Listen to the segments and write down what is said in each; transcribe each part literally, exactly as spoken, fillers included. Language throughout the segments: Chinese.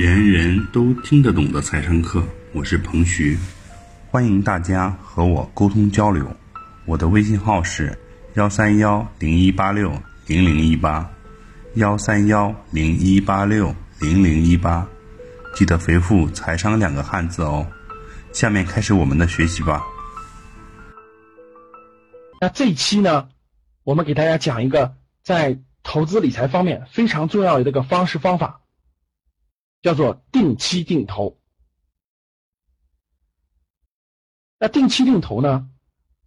人人都听得懂的财商课，我是彭徐，欢迎大家和我沟通交流。我的微信号是幺三幺零一八六零零一八，幺三幺零一八六零零一八，记得回复“财商”两个汉字哦。下面开始我们的学习吧。那这一期呢，我们给大家讲一个在投资理财方面非常重要的一个方式方法。叫做定期定投。那定期定投呢，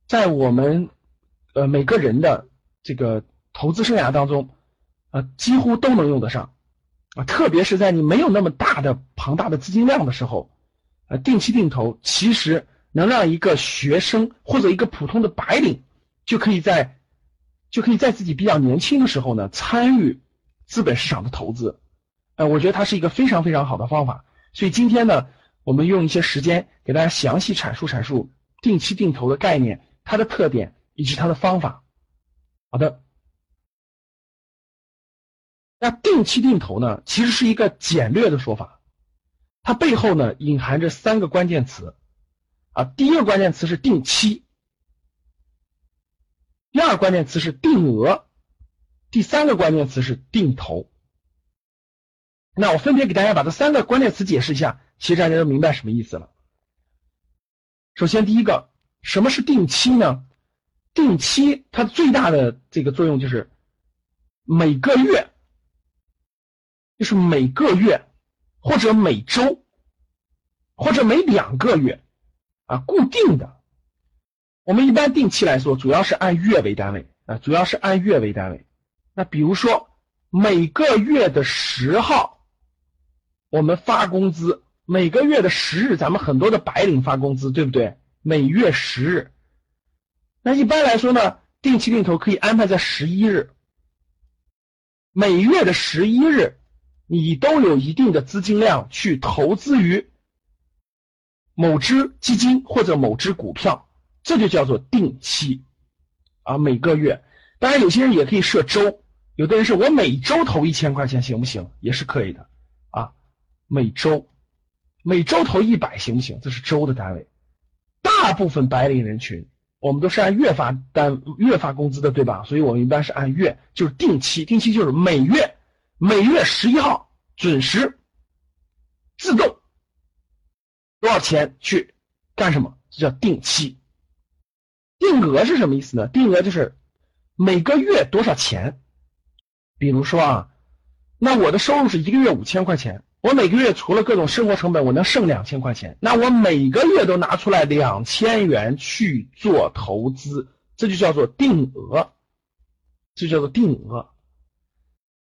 在我们呃每个人的这个投资生涯当中，呃几乎都能用得上啊，特别是在你没有那么大的庞大的资金量的时候，呃定期定投其实能让一个学生或者一个普通的白领就可以在就可以在自己比较年轻的时候呢参与资本市场的投资。呃，我觉得它是一个非常非常好的方法，所以今天呢，我们用一些时间给大家详细阐述阐述定期定投的概念、它的特点以及它的方法。好的，那定期定投呢，其实是一个简略的说法，它背后呢隐含着三个关键词，啊，第一个关键词是定期，第二个关键词是定额，第三个关键词是定投。那我分别给大家把这三个关键词解释一下，其实大家就明白什么意思了。首先第一个，什么是定期呢？定期它最大的这个作用就是每个月，就是每个月或者每周或者每两个月啊，固定的。我们一般定期来说主要是按月为单位啊，主要是按月为单位。那比如说每个月的十号我们发工资，每个月的十日，咱们很多的白领发工资，对不对？每月十日。那一般来说呢，定期定投可以安排在十一日。每月的十一日，你都有一定的资金量去投资于某只基金或者某只股票，这就叫做定期啊，每个月。当然，有些人也可以设周，有的人是我每周投一千块钱，行不行？也是可以的。每周每周投一百行不行？这是周的单位。大部分白领人群我们都是按月发单月发工资的，对吧？所以我们一般是按月，就是定期。定期就是每月每月十一号准时自动多少钱去干什么，这叫定期。定额是什么意思呢？定额就是每个月多少钱。比如说啊，那我的收入是一个月五千块钱，我每个月除了各种生活成本，我能剩两千块钱，那我每个月都拿出来两千元去做投资，这就叫做定额，这就叫做定额。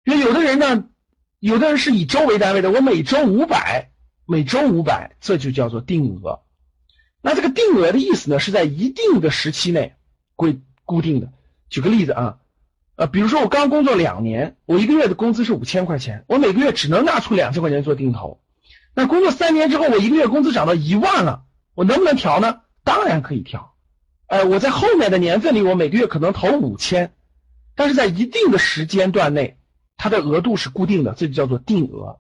因为有的人呢，有的人是以周为单位的，我每周五百，每周五百，这就叫做定额。那这个定额的意思呢，是在一定的时期内规固定的。举个例子啊。呃，比如说我刚工作两年，我一个月的工资是五千块钱，我每个月只能拿出两千块钱做定投。那工作三年之后，我一个月工资涨到一万了，我能不能调呢？当然可以调。哎、呃，我在后面的年份里，我每个月可能投五千，但是在一定的时间段内，它的额度是固定的，这就叫做定额。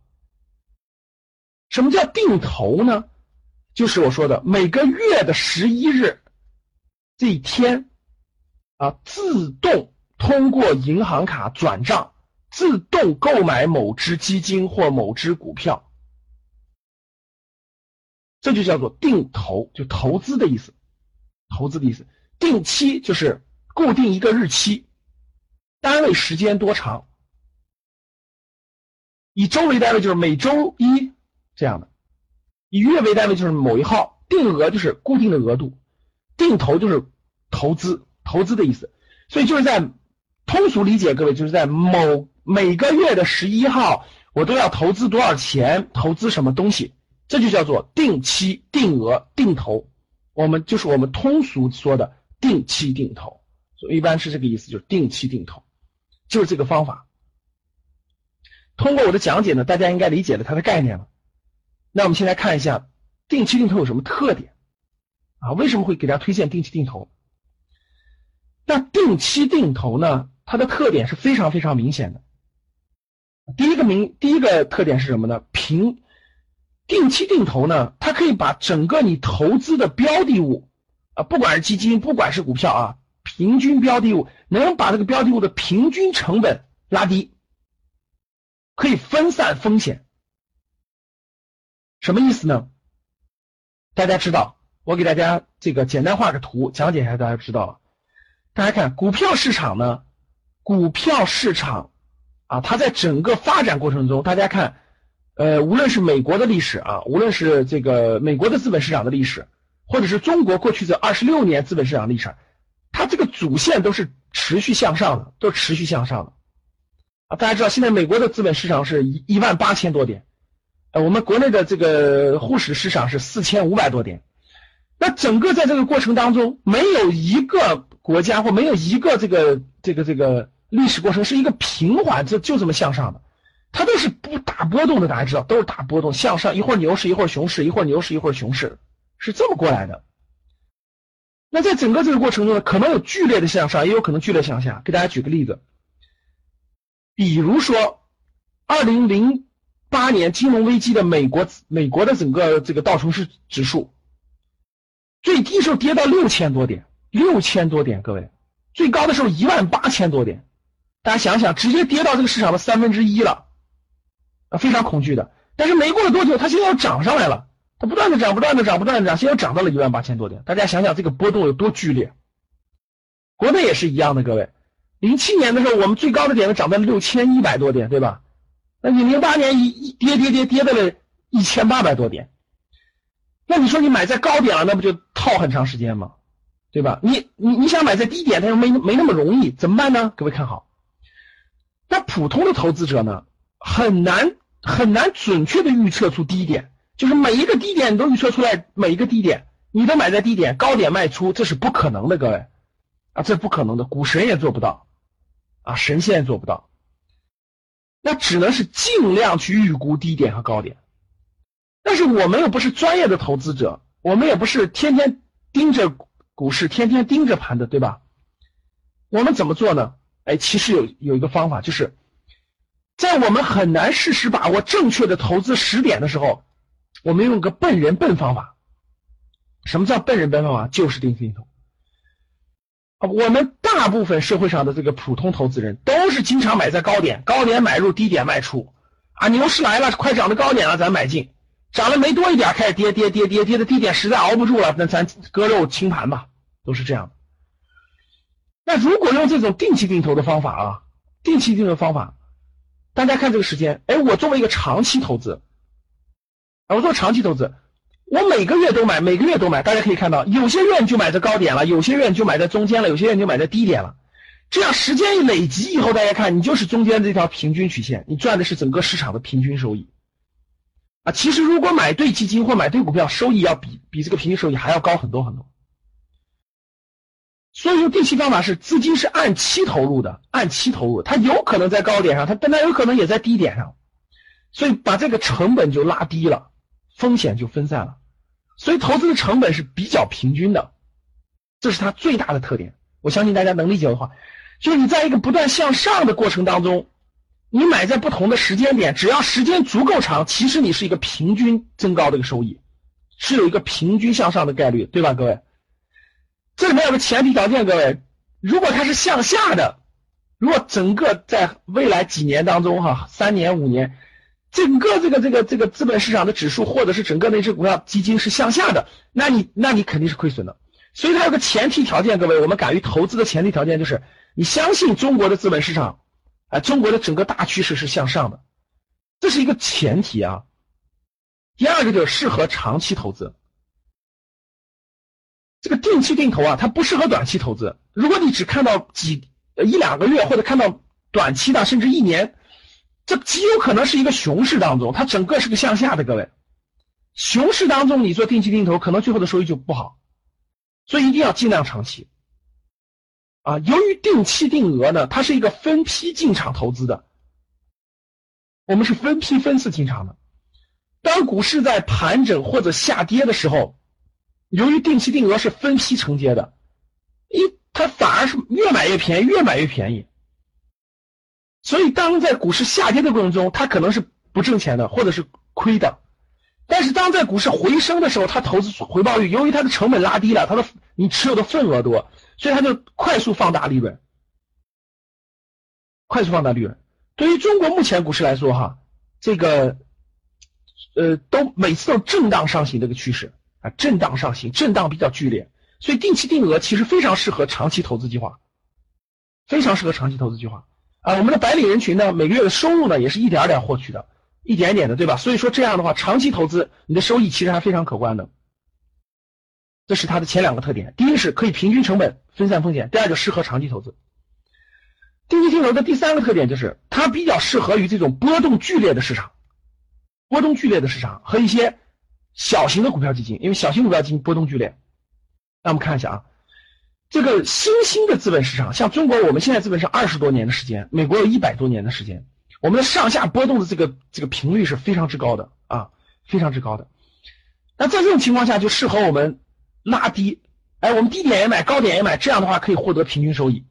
什么叫定投呢？就是我说的每个月的十一日这一天啊，自动通过银行卡转账自动购买某只基金或某只股票，这就叫做定投，就投资的意思，投资的意思。定期就是固定一个日期，单位时间多长，以周为单位就是每周一这样的，以月为单位就是某一号，定额就是固定的额度，定投就是投资，投资的意思。所以就是在通俗理解，各位就是在某每个月的十一号，我都要投资多少钱，投资什么东西，这就叫做定期、定额、定投。我们就是我们通俗说的定期定投，所以一般是这个意思，就是定期定投，就是这个方法。通过我的讲解呢，大家应该理解了它的概念了。那我们先来看一下定期定投有什么特点啊？为什么会给大家推荐定期定投？那定期定投呢，它的特点是非常非常明显的。第一个明，第一个特点是什么呢？平定期定投呢，它可以把整个你投资的标的物啊，不管是基金，不管是股票啊，平均标的物能把这个标的物的平均成本拉低，可以分散风险。什么意思呢？大家知道，我给大家这个简单画个图讲解一下，大家知道了。大家看股票市场呢，股票市场啊，它在整个发展过程中，大家看，呃，无论是美国的历史啊，无论是这个美国的资本市场的历史，或者是中国过去这二十六年资本市场历史，它这个主线都是持续向上的，都持续向上的啊。大家知道，现在美国的资本市场是一万八千多点，呃，我们国内的这个沪指市场是四千五百多点。那整个在这个过程当中，没有一个国家或没有一个这个这个这个历史过程是一个平缓，这就这么向上的，它都是不大波动的。大家知道，都是大波动向上，一会儿牛市，一会儿熊市，一会儿牛市，一会儿熊市，是这么过来的。那在整个这个过程中呢，可能有剧烈的向上，也有可能剧烈向下。给大家举个例子，比如说二零零八年金融危机的美国美国的整个这个道琼斯指数最低时候跌到六千多点，六千多点，各位，最高的时候一万八千多点，大家想想，直接跌到这个市场的三分之一了，啊，非常恐惧的。但是没过了多久，它现在又涨上来了，它不断的涨，不断的涨，不断的涨，现在又涨到了一万八千多点。大家想想这个波动有多剧烈。国内也是一样的，各位，零七年的时候我们最高的点涨到了六千一百多点，对吧？那你零八年一一跌跌跌跌到了一千八百多点，那你说你买在高点了，那不就套很长时间吗？对吧？你你你想买在低点，但是没没那么容易，怎么办呢？各位看好，那普通的投资者呢，很难很难准确的预测出低点，就是每一个低点你都预测出来，每一个低点你都买在低点，高点卖出，这是不可能的，各位啊，这不可能的，股神也做不到啊，神仙也做不到，那只能是尽量去预估低点和高点。但是我们又不是专业的投资者，我们也不是天天盯着股市，天天盯着盘的，对吧？我们怎么做呢？哎，其实有有一个方法，就是在我们很难适时把握正确的投资时点的时候，我们用个笨人笨方法。什么叫笨人笨方法？就是定期定投。我们大部分社会上的这个普通投资人都是经常买在高点，高点买入，低点卖出啊，牛市来了，快涨到高点了，咱买进，涨了没多一点开始跌跌跌跌跌的低点实在熬不住了，那咱割肉清盘吧，都是这样的。那如果用这种定期定投的方法啊，定期定投的方法，大家看这个时间，哎，我作为一个长期投资，我做长期投资，我每个月都买，每个月都买，大家可以看到，有些月你就买在高点了，有些月你就买在中间了，有些月你就买在低点了，这样时间一累积以后，大家看，你就是中间这条平均曲线，你赚的是整个市场的平均收益。啊，其实如果买对基金或买对股票，收益要比比这个平均收益还要高很多很多。所以用定期方法是资金是按期投入的，按期投入，它有可能在高点上，它但它有可能也在低点上，所以把这个成本就拉低了，风险就分散了，所以投资的成本是比较平均的，这是它最大的特点。我相信大家能理解的话，就是你在一个不断向上的过程当中，你买在不同的时间点，只要时间足够长，其实你是一个平均增高的一个收益，是有一个平均向上的概率，对吧，各位？这里面有个前提条件，各位，如果它是向下的，如果整个在未来几年当中哈，三年五年，整个这个这个这个资本市场的指数或者是整个那只股票基金是向下的，那你那你肯定是亏损的。所以它有个前提条件，各位，我们敢于投资的前提条件就是你相信中国的资本市场。啊，中国的整个大趋势是向上的，这是一个前提啊。第二个就是适合长期投资，这个定期定投啊，它不适合短期投资。如果你只看到几一两个月，或者看到短期的甚至一年，这极有可能是一个熊市当中，它整个是个向下的。各位，熊市当中你做定期定投，可能最后的收益就不好，所以一定要尽量长期。啊，由于定期定额呢，它是一个分批进场投资的，我们是分批分次进场的。当股市在盘整或者下跌的时候，由于定期定额是分批承接的，一它反而是越买越便宜，越买越便宜。所以当在股市下跌的过程中，它可能是不挣钱的，或者是亏的。但是当在股市回升的时候，它投资回报率由于它的成本拉低了，它的你持有的份额多，所以它就快速放大利润，快速放大利润。对于中国目前股市来说，哈，这个呃都每次都震荡上行这个趋势啊，震荡上行，震荡比较剧烈，所以定期定额其实非常适合长期投资计划，非常适合长期投资计划啊。我们的白领人群呢，每个月的收入呢也是一点点获取的。一点点的，对吧？所以说这样的话，长期投资你的收益其实还非常可观的。这是它的前两个特点，第一是可以平均成本分散风险，第二就适合长期投资。定期定额的第三个特点就是它比较适合于这种波动剧烈的市场，波动剧烈的市场和一些小型的股票基金，因为小型股票基金波动剧烈。那我们看一下啊，这个新兴的资本市场，像中国我们现在资本是二十多年的时间，美国有一百多年的时间。我们的上下波动的这个这个频率是非常之高的啊，非常之高的。那在这种情况下就适合我们拉低，哎，我们低点也买，高点也买，这样的话可以获得平均收益。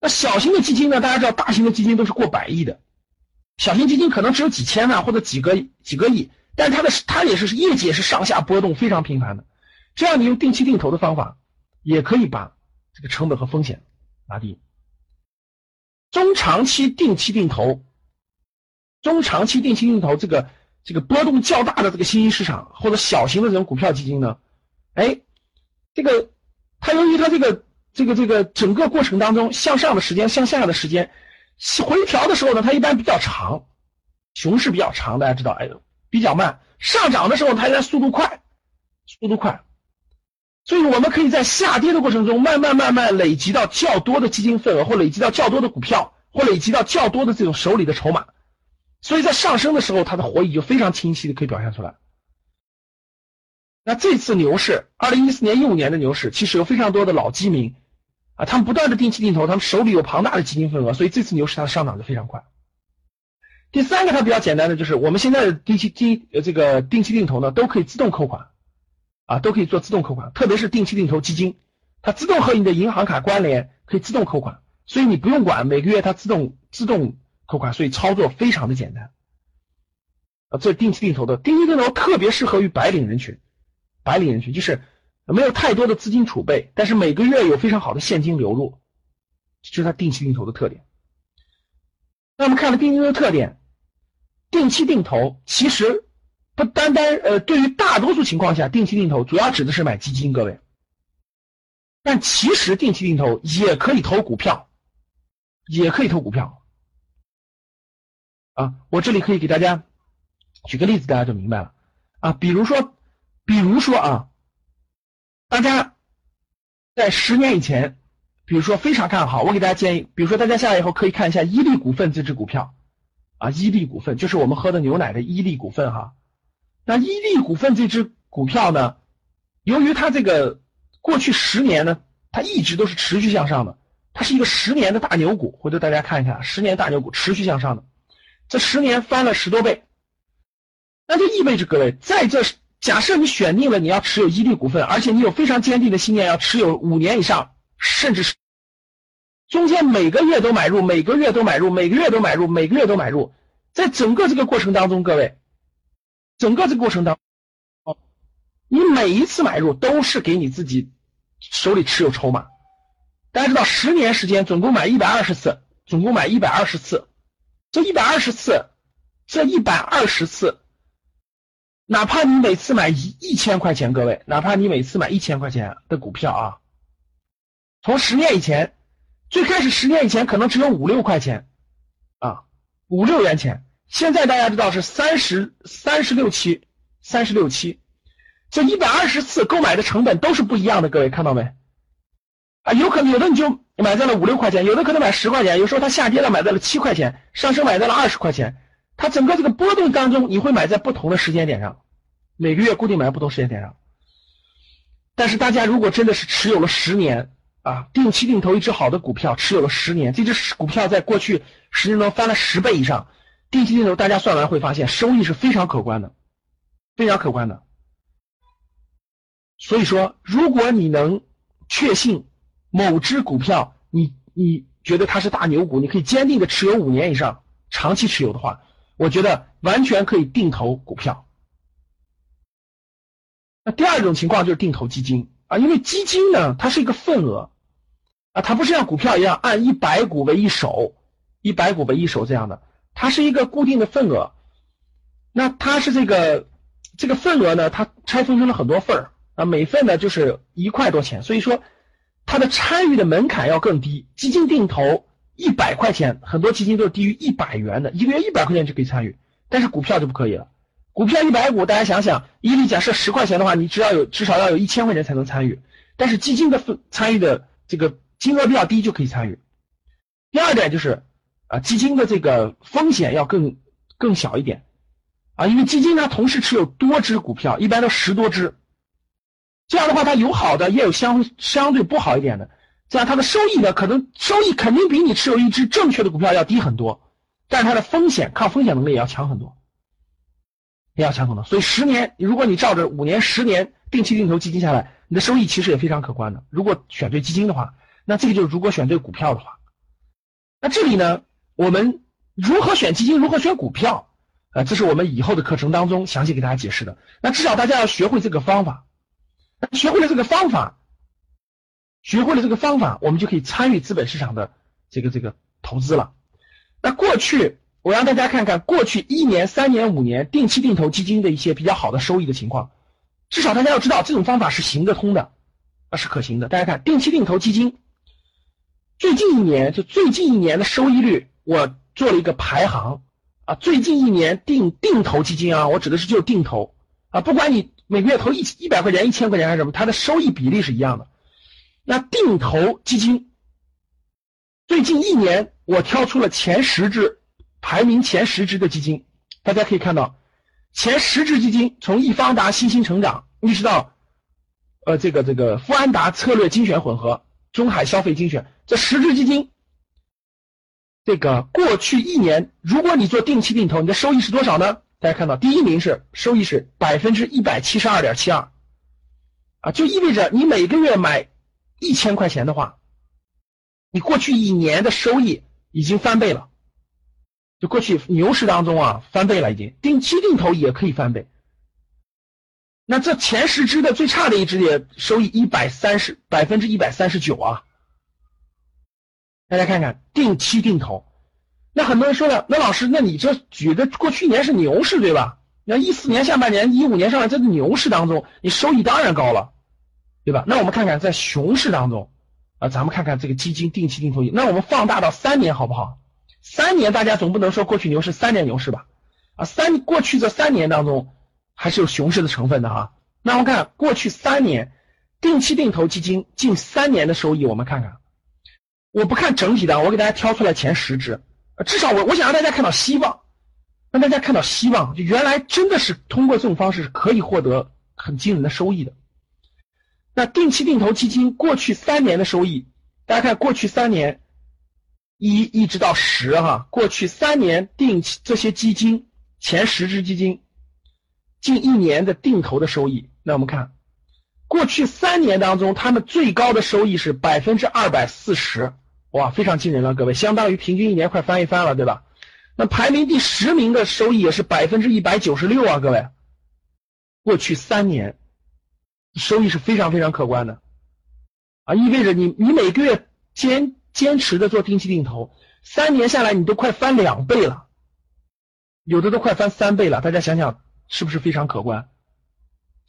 那小型的基金呢，大家知道大型的基金都是过百亿的，小型基金可能只有几千万或者几个几个亿，但是它的它也是业绩也是上下波动非常频繁的。这样你用定期定投的方法，也可以把这个成本和风险拉低。中长期定期定投，中长期定期定投这个这个波动较大的这个新兴市场或者小型的这种股票基金呢，哎，这个它由于它这个这个这个整个过程当中向上的时间、向下的时间回调的时候呢，它一般比较长，熊市比较长，大家知道，哎，比较慢；上涨的时候它一般速度快，速度快。所以我们可以在下跌的过程中慢慢慢慢累积到较多的基金份额，或累积到较多的股票，或累积到较多的这种手里的筹码，所以在上升的时候它的火已就非常清晰的可以表现出来。那这次牛市二零一四年、一五年的牛市，其实有非常多的老基民啊，他们不断的定期定投，他们手里有庞大的基金份额，所以这次牛市它的上涨就非常快。第三个它比较简单的就是我们现在的定期定这个定期定投呢都可以自动扣款啊，都可以做自动扣款，特别是定期定投基金，它自动和你的银行卡关联，可以自动扣款，所以你不用管，每个月它自动自动扣款，所以操作非常的简单。啊，这是定期定投的，定期定投特别适合于白领人群，白领人群就是没有太多的资金储备，但是每个月有非常好的现金流入，这就是它定期定投的特点。那我们看了定期定投的特点，定期定投其实。不单单呃，对于大多数情况下，定期定投主要指的是买基金，各位。但其实定期定投也可以投股票，也可以投股票。啊，我这里可以给大家举个例子，大家就明白了。啊，比如说，比如说啊，大家在十年以前，比如说非常看好，我给大家建议，比如说大家下来以后可以看一下伊利股份这只股票，啊，伊利股份就是我们喝的牛奶的伊利股份哈。那伊利股份这只股票呢，由于它这个过去十年呢，它一直都是持续向上的，它是一个十年的大牛股，回头大家看一下，十年大牛股持续向上的，这十年翻了十多倍，那就意味着各位，在这假设你选定了你要持有伊利股份，而且你有非常坚定的信念要持有五年以上，甚至是中间每个月都买入，每个月都买入，每个月都买入，每个月都买入，在整个这个过程当中，各位。整个这个过程当中，你每一次买入都是给你自己手里持有筹码。大家知道，十年时间总共买一百二十次，总共买一百二十次，这一百二十次，这一百二十次，哪怕你每次买一一千块钱，各位，哪怕你每次买一千块钱的股票啊，从十年以前，最开始十年以前可能只有五六块钱，啊，五六元钱。现在大家知道是三十三十六期，三十六期，这一百二十次购买的成本都是不一样的，各位看到没？啊，有可能有的你就买在了五六块钱，有的可能买十块钱，有时候它下跌了买在了七块钱，上升买在了二十块钱，它整个这个波动当中，你会买在不同的时间点上，每个月固定买不同时间点上。但是大家如果真的是持有了十年啊，定期定投一只好的股票，持有了十年，这只股票在过去十年中翻了十倍以上。定期定投，大家算完会发现收益是非常可观的，非常可观的。所以说，如果你能确信某只股票，你你觉得它是大牛股，你可以坚定的持有五年以上，长期持有的话，我觉得完全可以定投股票那第二种情况就是定投基金啊，因为基金呢它是一个份额啊，它不是像股票一样按一百股为一手，一百股为一手这样的，它是一个固定的份额。那它是这个这个份额呢，它拆分成了很多份儿啊，每份呢就是一块多钱，所以说它的参与的门槛要更低。基金定投一百块钱，很多基金都是低于一百元的，一个月一百块钱就可以参与，但是股票就不可以了。股票一百股，大家想想，一例假设十块钱的话，你只要有至少要有一千块钱才能参与，但是基金的参与的这个金额比较低就可以参与。第二点就是啊，基金的这个风险要更更小一点啊，因为基金它同时持有多只股票，一般都十多只，这样的话它有好的也有相相对不好一点的，这样它的收益呢，可能收益肯定比你持有一只正确的股票要低很多，但是它的风险抗风险能力也要强很多。也要强很多，所以十年，如果你照着五年、十年定期定投基金下来，你的收益其实也非常可观的。如果选对基金的话，那这个就是如果选对股票的话。那这里呢，我们如何选基金，如何选股票，呃，这是我们以后的课程当中详细给大家解释的。那至少大家要学会这个方法，学会了这个方法，学会了这个方法，我们就可以参与资本市场的这个这个投资了。那过去。我让大家看看过去一年、三年、五年定期定投基金的一些比较好的收益的情况，至少大家要知道这种方法是行得通的，那是可行的。大家看定期定投基金，最近一年就最近一年的收益率，我做了一个排行啊。最近一年定定投基金啊，我指的是就是定投啊，不管你每个月投一一百块钱、一千块钱还是什么，它的收益比例是一样的。那定投基金最近一年我挑出了前十只。排名前十只的基金，大家可以看到，前十只基金从易方达新兴成长一直到，呃，这个这个富安达策略精选混合、中海消费精选，这十只基金，这个过去一年，如果你做定期定投，你的收益是多少呢？大家看到，第一名是收益是百分之一百七十二点七二，啊，就意味着你每个月买一千块钱的话，你过去一年的收益已经翻倍了。就过去牛市当中啊，翻倍了已经。定期定投也可以翻倍。那这前十只的最差的一只也收益一百三十百分之一百三十九啊。大家看看定期定投。那很多人说了，那老师，那你这举的过去一年是牛市对吧？那一四年下半年、一五年上半年这个牛市当中，你收益当然高了，对吧？那我们看看在熊市当中啊，咱们看看这个基金定期定投。那我们放大到三年好不好？三年大家总不能说过去牛市三年牛市吧，啊，三过去这三年当中还是有熊市的成分的哈。那我们看过去三年定期定投基金近三年的收益，我们看看，我不看整体的，我给大家挑出来前十只，至少我我想让大家看到希望，让大家看到希望，就原来真的是通过这种方式可以获得很惊人的收益的。那定期定投基金过去三年的收益，大家看过去三年。一一直到十哈，过去三年定期这些基金前十只基金近一年的定投的收益，那我们看过去三年当中他们最高的收益是 百分之二百四十， 哇，非常惊人了各位，相当于平均一年快翻一番了对吧？那排名第十名的收益也是 百分之一百九十六 啊各位，过去三年收益是非常非常可观的啊，意味着你你每个月坚坚持的做定期定投，三年下来你都快翻两倍了，有的都快翻三倍了，大家想想是不是非常可观？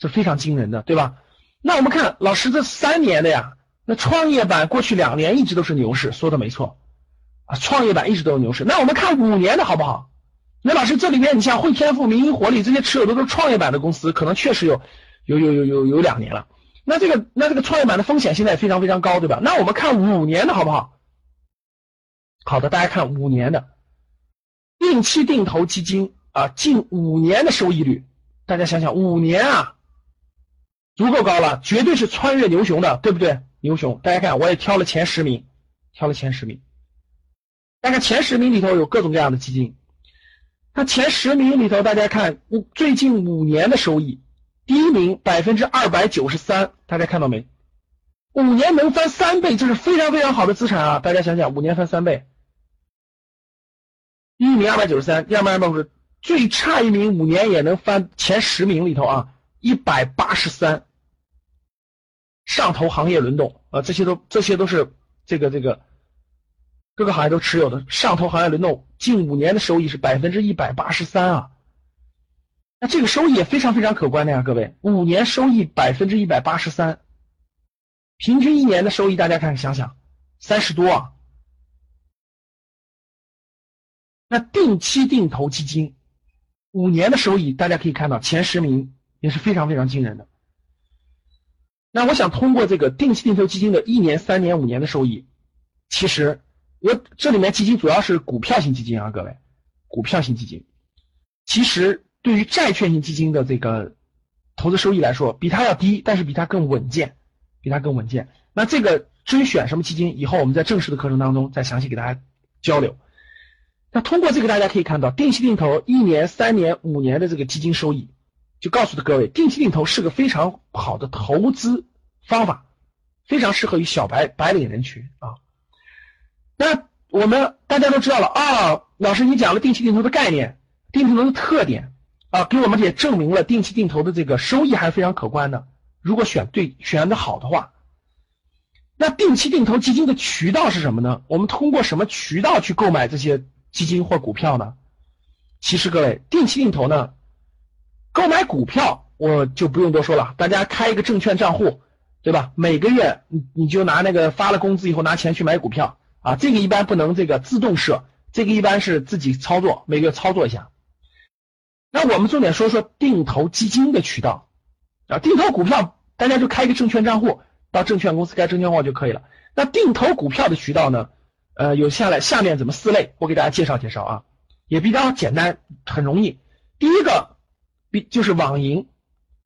是非常惊人的，对吧？那我们看老师这三年的呀，那创业板过去两年一直都是牛市，说的没错啊，创业板一直都是牛市。那我们看五年的好不好？那老师这里面你像汇添富、民营活力这些持有的都是创业板的公司，可能确实有有有有有有两年了。那这个那这个创业板的风险现在非常非常高，对吧？那我们看五年的好不好？好的，大家看五年的定期定投基金啊，近五年的收益率，大家想想五年啊，足够高了，绝对是穿越牛熊的，对不对？牛熊，大家看，我也挑了前十名，挑了前十名。大家看前十名里头有各种各样的基金，那前十名里头，大家看最近五年的收益，第一名 百分之二百九十三， 大家看到没？五年能翻三倍，这是非常非常好的资产啊！大家想想，五年翻三倍。一名二百九十三，第二名二百五十，最差一名五年也能翻前十名里头啊，一百八十三，上投行业轮动啊，这些都这些都是这个这个各个行业都持有的。上投行业轮动近五年的收益是 百分之一百八十三 啊，那这个收益也非常非常可观的呀，各位，五年收益 百分之一百八十三， 平均一年的收益大家看想想三十多啊。那定期定投基金五年的收益大家可以看到前十名也是非常非常惊人的。那我想通过这个定期定投基金的一年三年五年的收益，其实我这里面基金主要是股票型基金啊，各位，股票型基金其实对于债券型基金的这个投资收益来说比它要低，但是比它更稳健，比它更稳健。那这个至于选什么基金，以后我们在正式的课程当中再详细给大家交流。那通过这个大家可以看到定期定投一年三年五年的这个基金收益，就告诉各位定期定投是个非常好的投资方法，非常适合于小白白领人群啊。那我们大家都知道了啊，老师你讲了定期定投的概念，定期定投的特点啊，给我们也证明了定期定投的这个收益还是非常可观的，如果选对选的好的话。那定期定投基金的渠道是什么呢？我们通过什么渠道去购买这些基金或股票呢？其实各位，定期定投呢，购买股票我就不用多说了，大家开一个证券账户，对吧？每个月你你就拿那个发了工资以后拿钱去买股票啊，这个一般不能这个自动设，这个一般是自己操作，每个月操作一下。那我们重点说说定投基金的渠道啊，定投股票大家就开一个证券账户，到证券公司开证券户就可以了。那定投股票的渠道呢？呃，有下来下面怎么四类，我给大家介绍介绍啊，也比较简单，很容易。第一个，比就是网银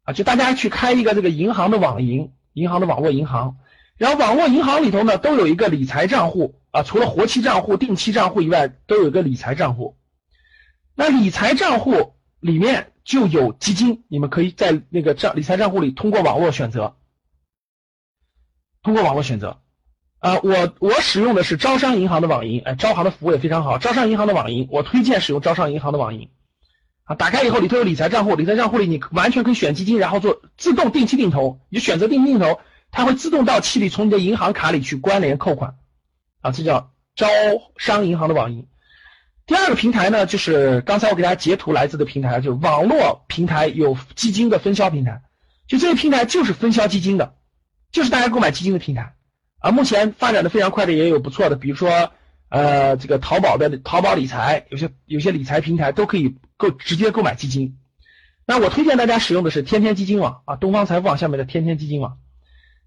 啊，就大家去开一个这个银行的网银，银行的网络银行，然后网络银行里头呢都有一个理财账户啊，除了活期账户、定期账户以外，都有一个理财账户。那理财账户里面就有基金，你们可以在那个账理财账户里通过网络选择，通过网络选择。啊、呃，我我使用的是招商银行的网银，哎，招行的服务也非常好，招商银行的网银，我推荐使用招商银行的网银，啊，打开以后里头有理财账户，理财账户里你完全可以选基金，然后做自动定期定投，你选择定期定投，它会自动到期里从你的银行卡里去关联扣款，啊，这叫招商银行的网银。第二个平台呢，就是刚才我给大家截图来自的平台，就是网络平台有基金的分销平台，就这个平台就是分销基金的，就是大家购买基金的平台。啊，目前发展的非常快的也有不错的，比如说，呃，这个淘宝的淘宝理财，有些有些理财平台都可以购直接购买基金。那我推荐大家使用的是天天基金网啊，东方财富网下面的天天基金网。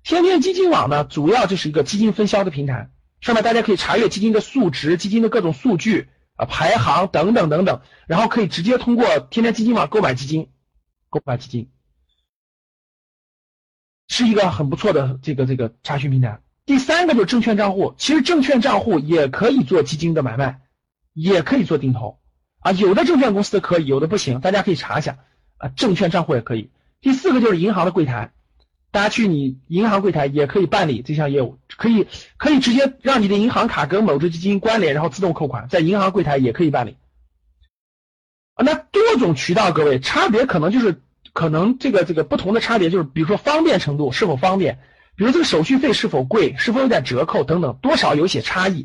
天天基金网呢，主要就是一个基金分销的平台，上面大家可以查阅基金的数值、基金的各种数据啊、排行等等等等，然后可以直接通过天天基金网购买基金，购买基金，是一个很不错的这个这个查询平台。第三个就是证券账户，其实证券账户也可以做基金的买卖，也可以做定投啊，有的证券公司可以，有的不行，大家可以查一下啊，证券账户也可以。第四个就是银行的柜台，大家去你银行柜台也可以办理这项业务，可以可以直接让你的银行卡跟某只基金关联，然后自动扣款，在银行柜台也可以办理啊。那多种渠道，各位差别可能就是可能这个这个不同的差别就是，比如说方便程度是否方便。比如这个手续费是否贵，是否有点折扣等等，多少有些差异，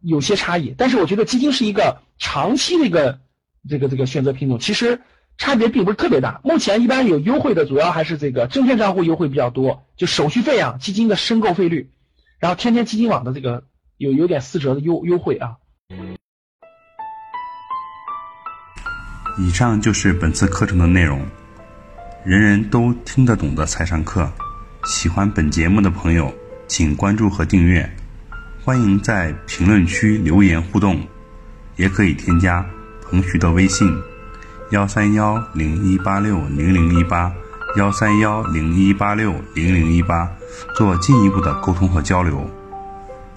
有些差异。但是我觉得基金是一个长期的一个这个这个选择品种，其实差别并不是特别大。目前一般有优惠的，主要还是这个证券账户优惠比较多，就手续费啊，基金的申购费率，然后天天基金网的这个有有点四折的优优惠啊。以上就是本次课程的内容，人人都听得懂的财商课。喜欢本节目的朋友，请关注和订阅，欢迎在评论区留言互动，也可以添加彭徐的微信幺三幺零一八六零零一八幺三幺零一八六零零一八做进一步的沟通和交流。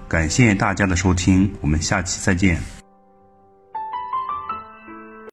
感谢大家的收听，我们下期再见。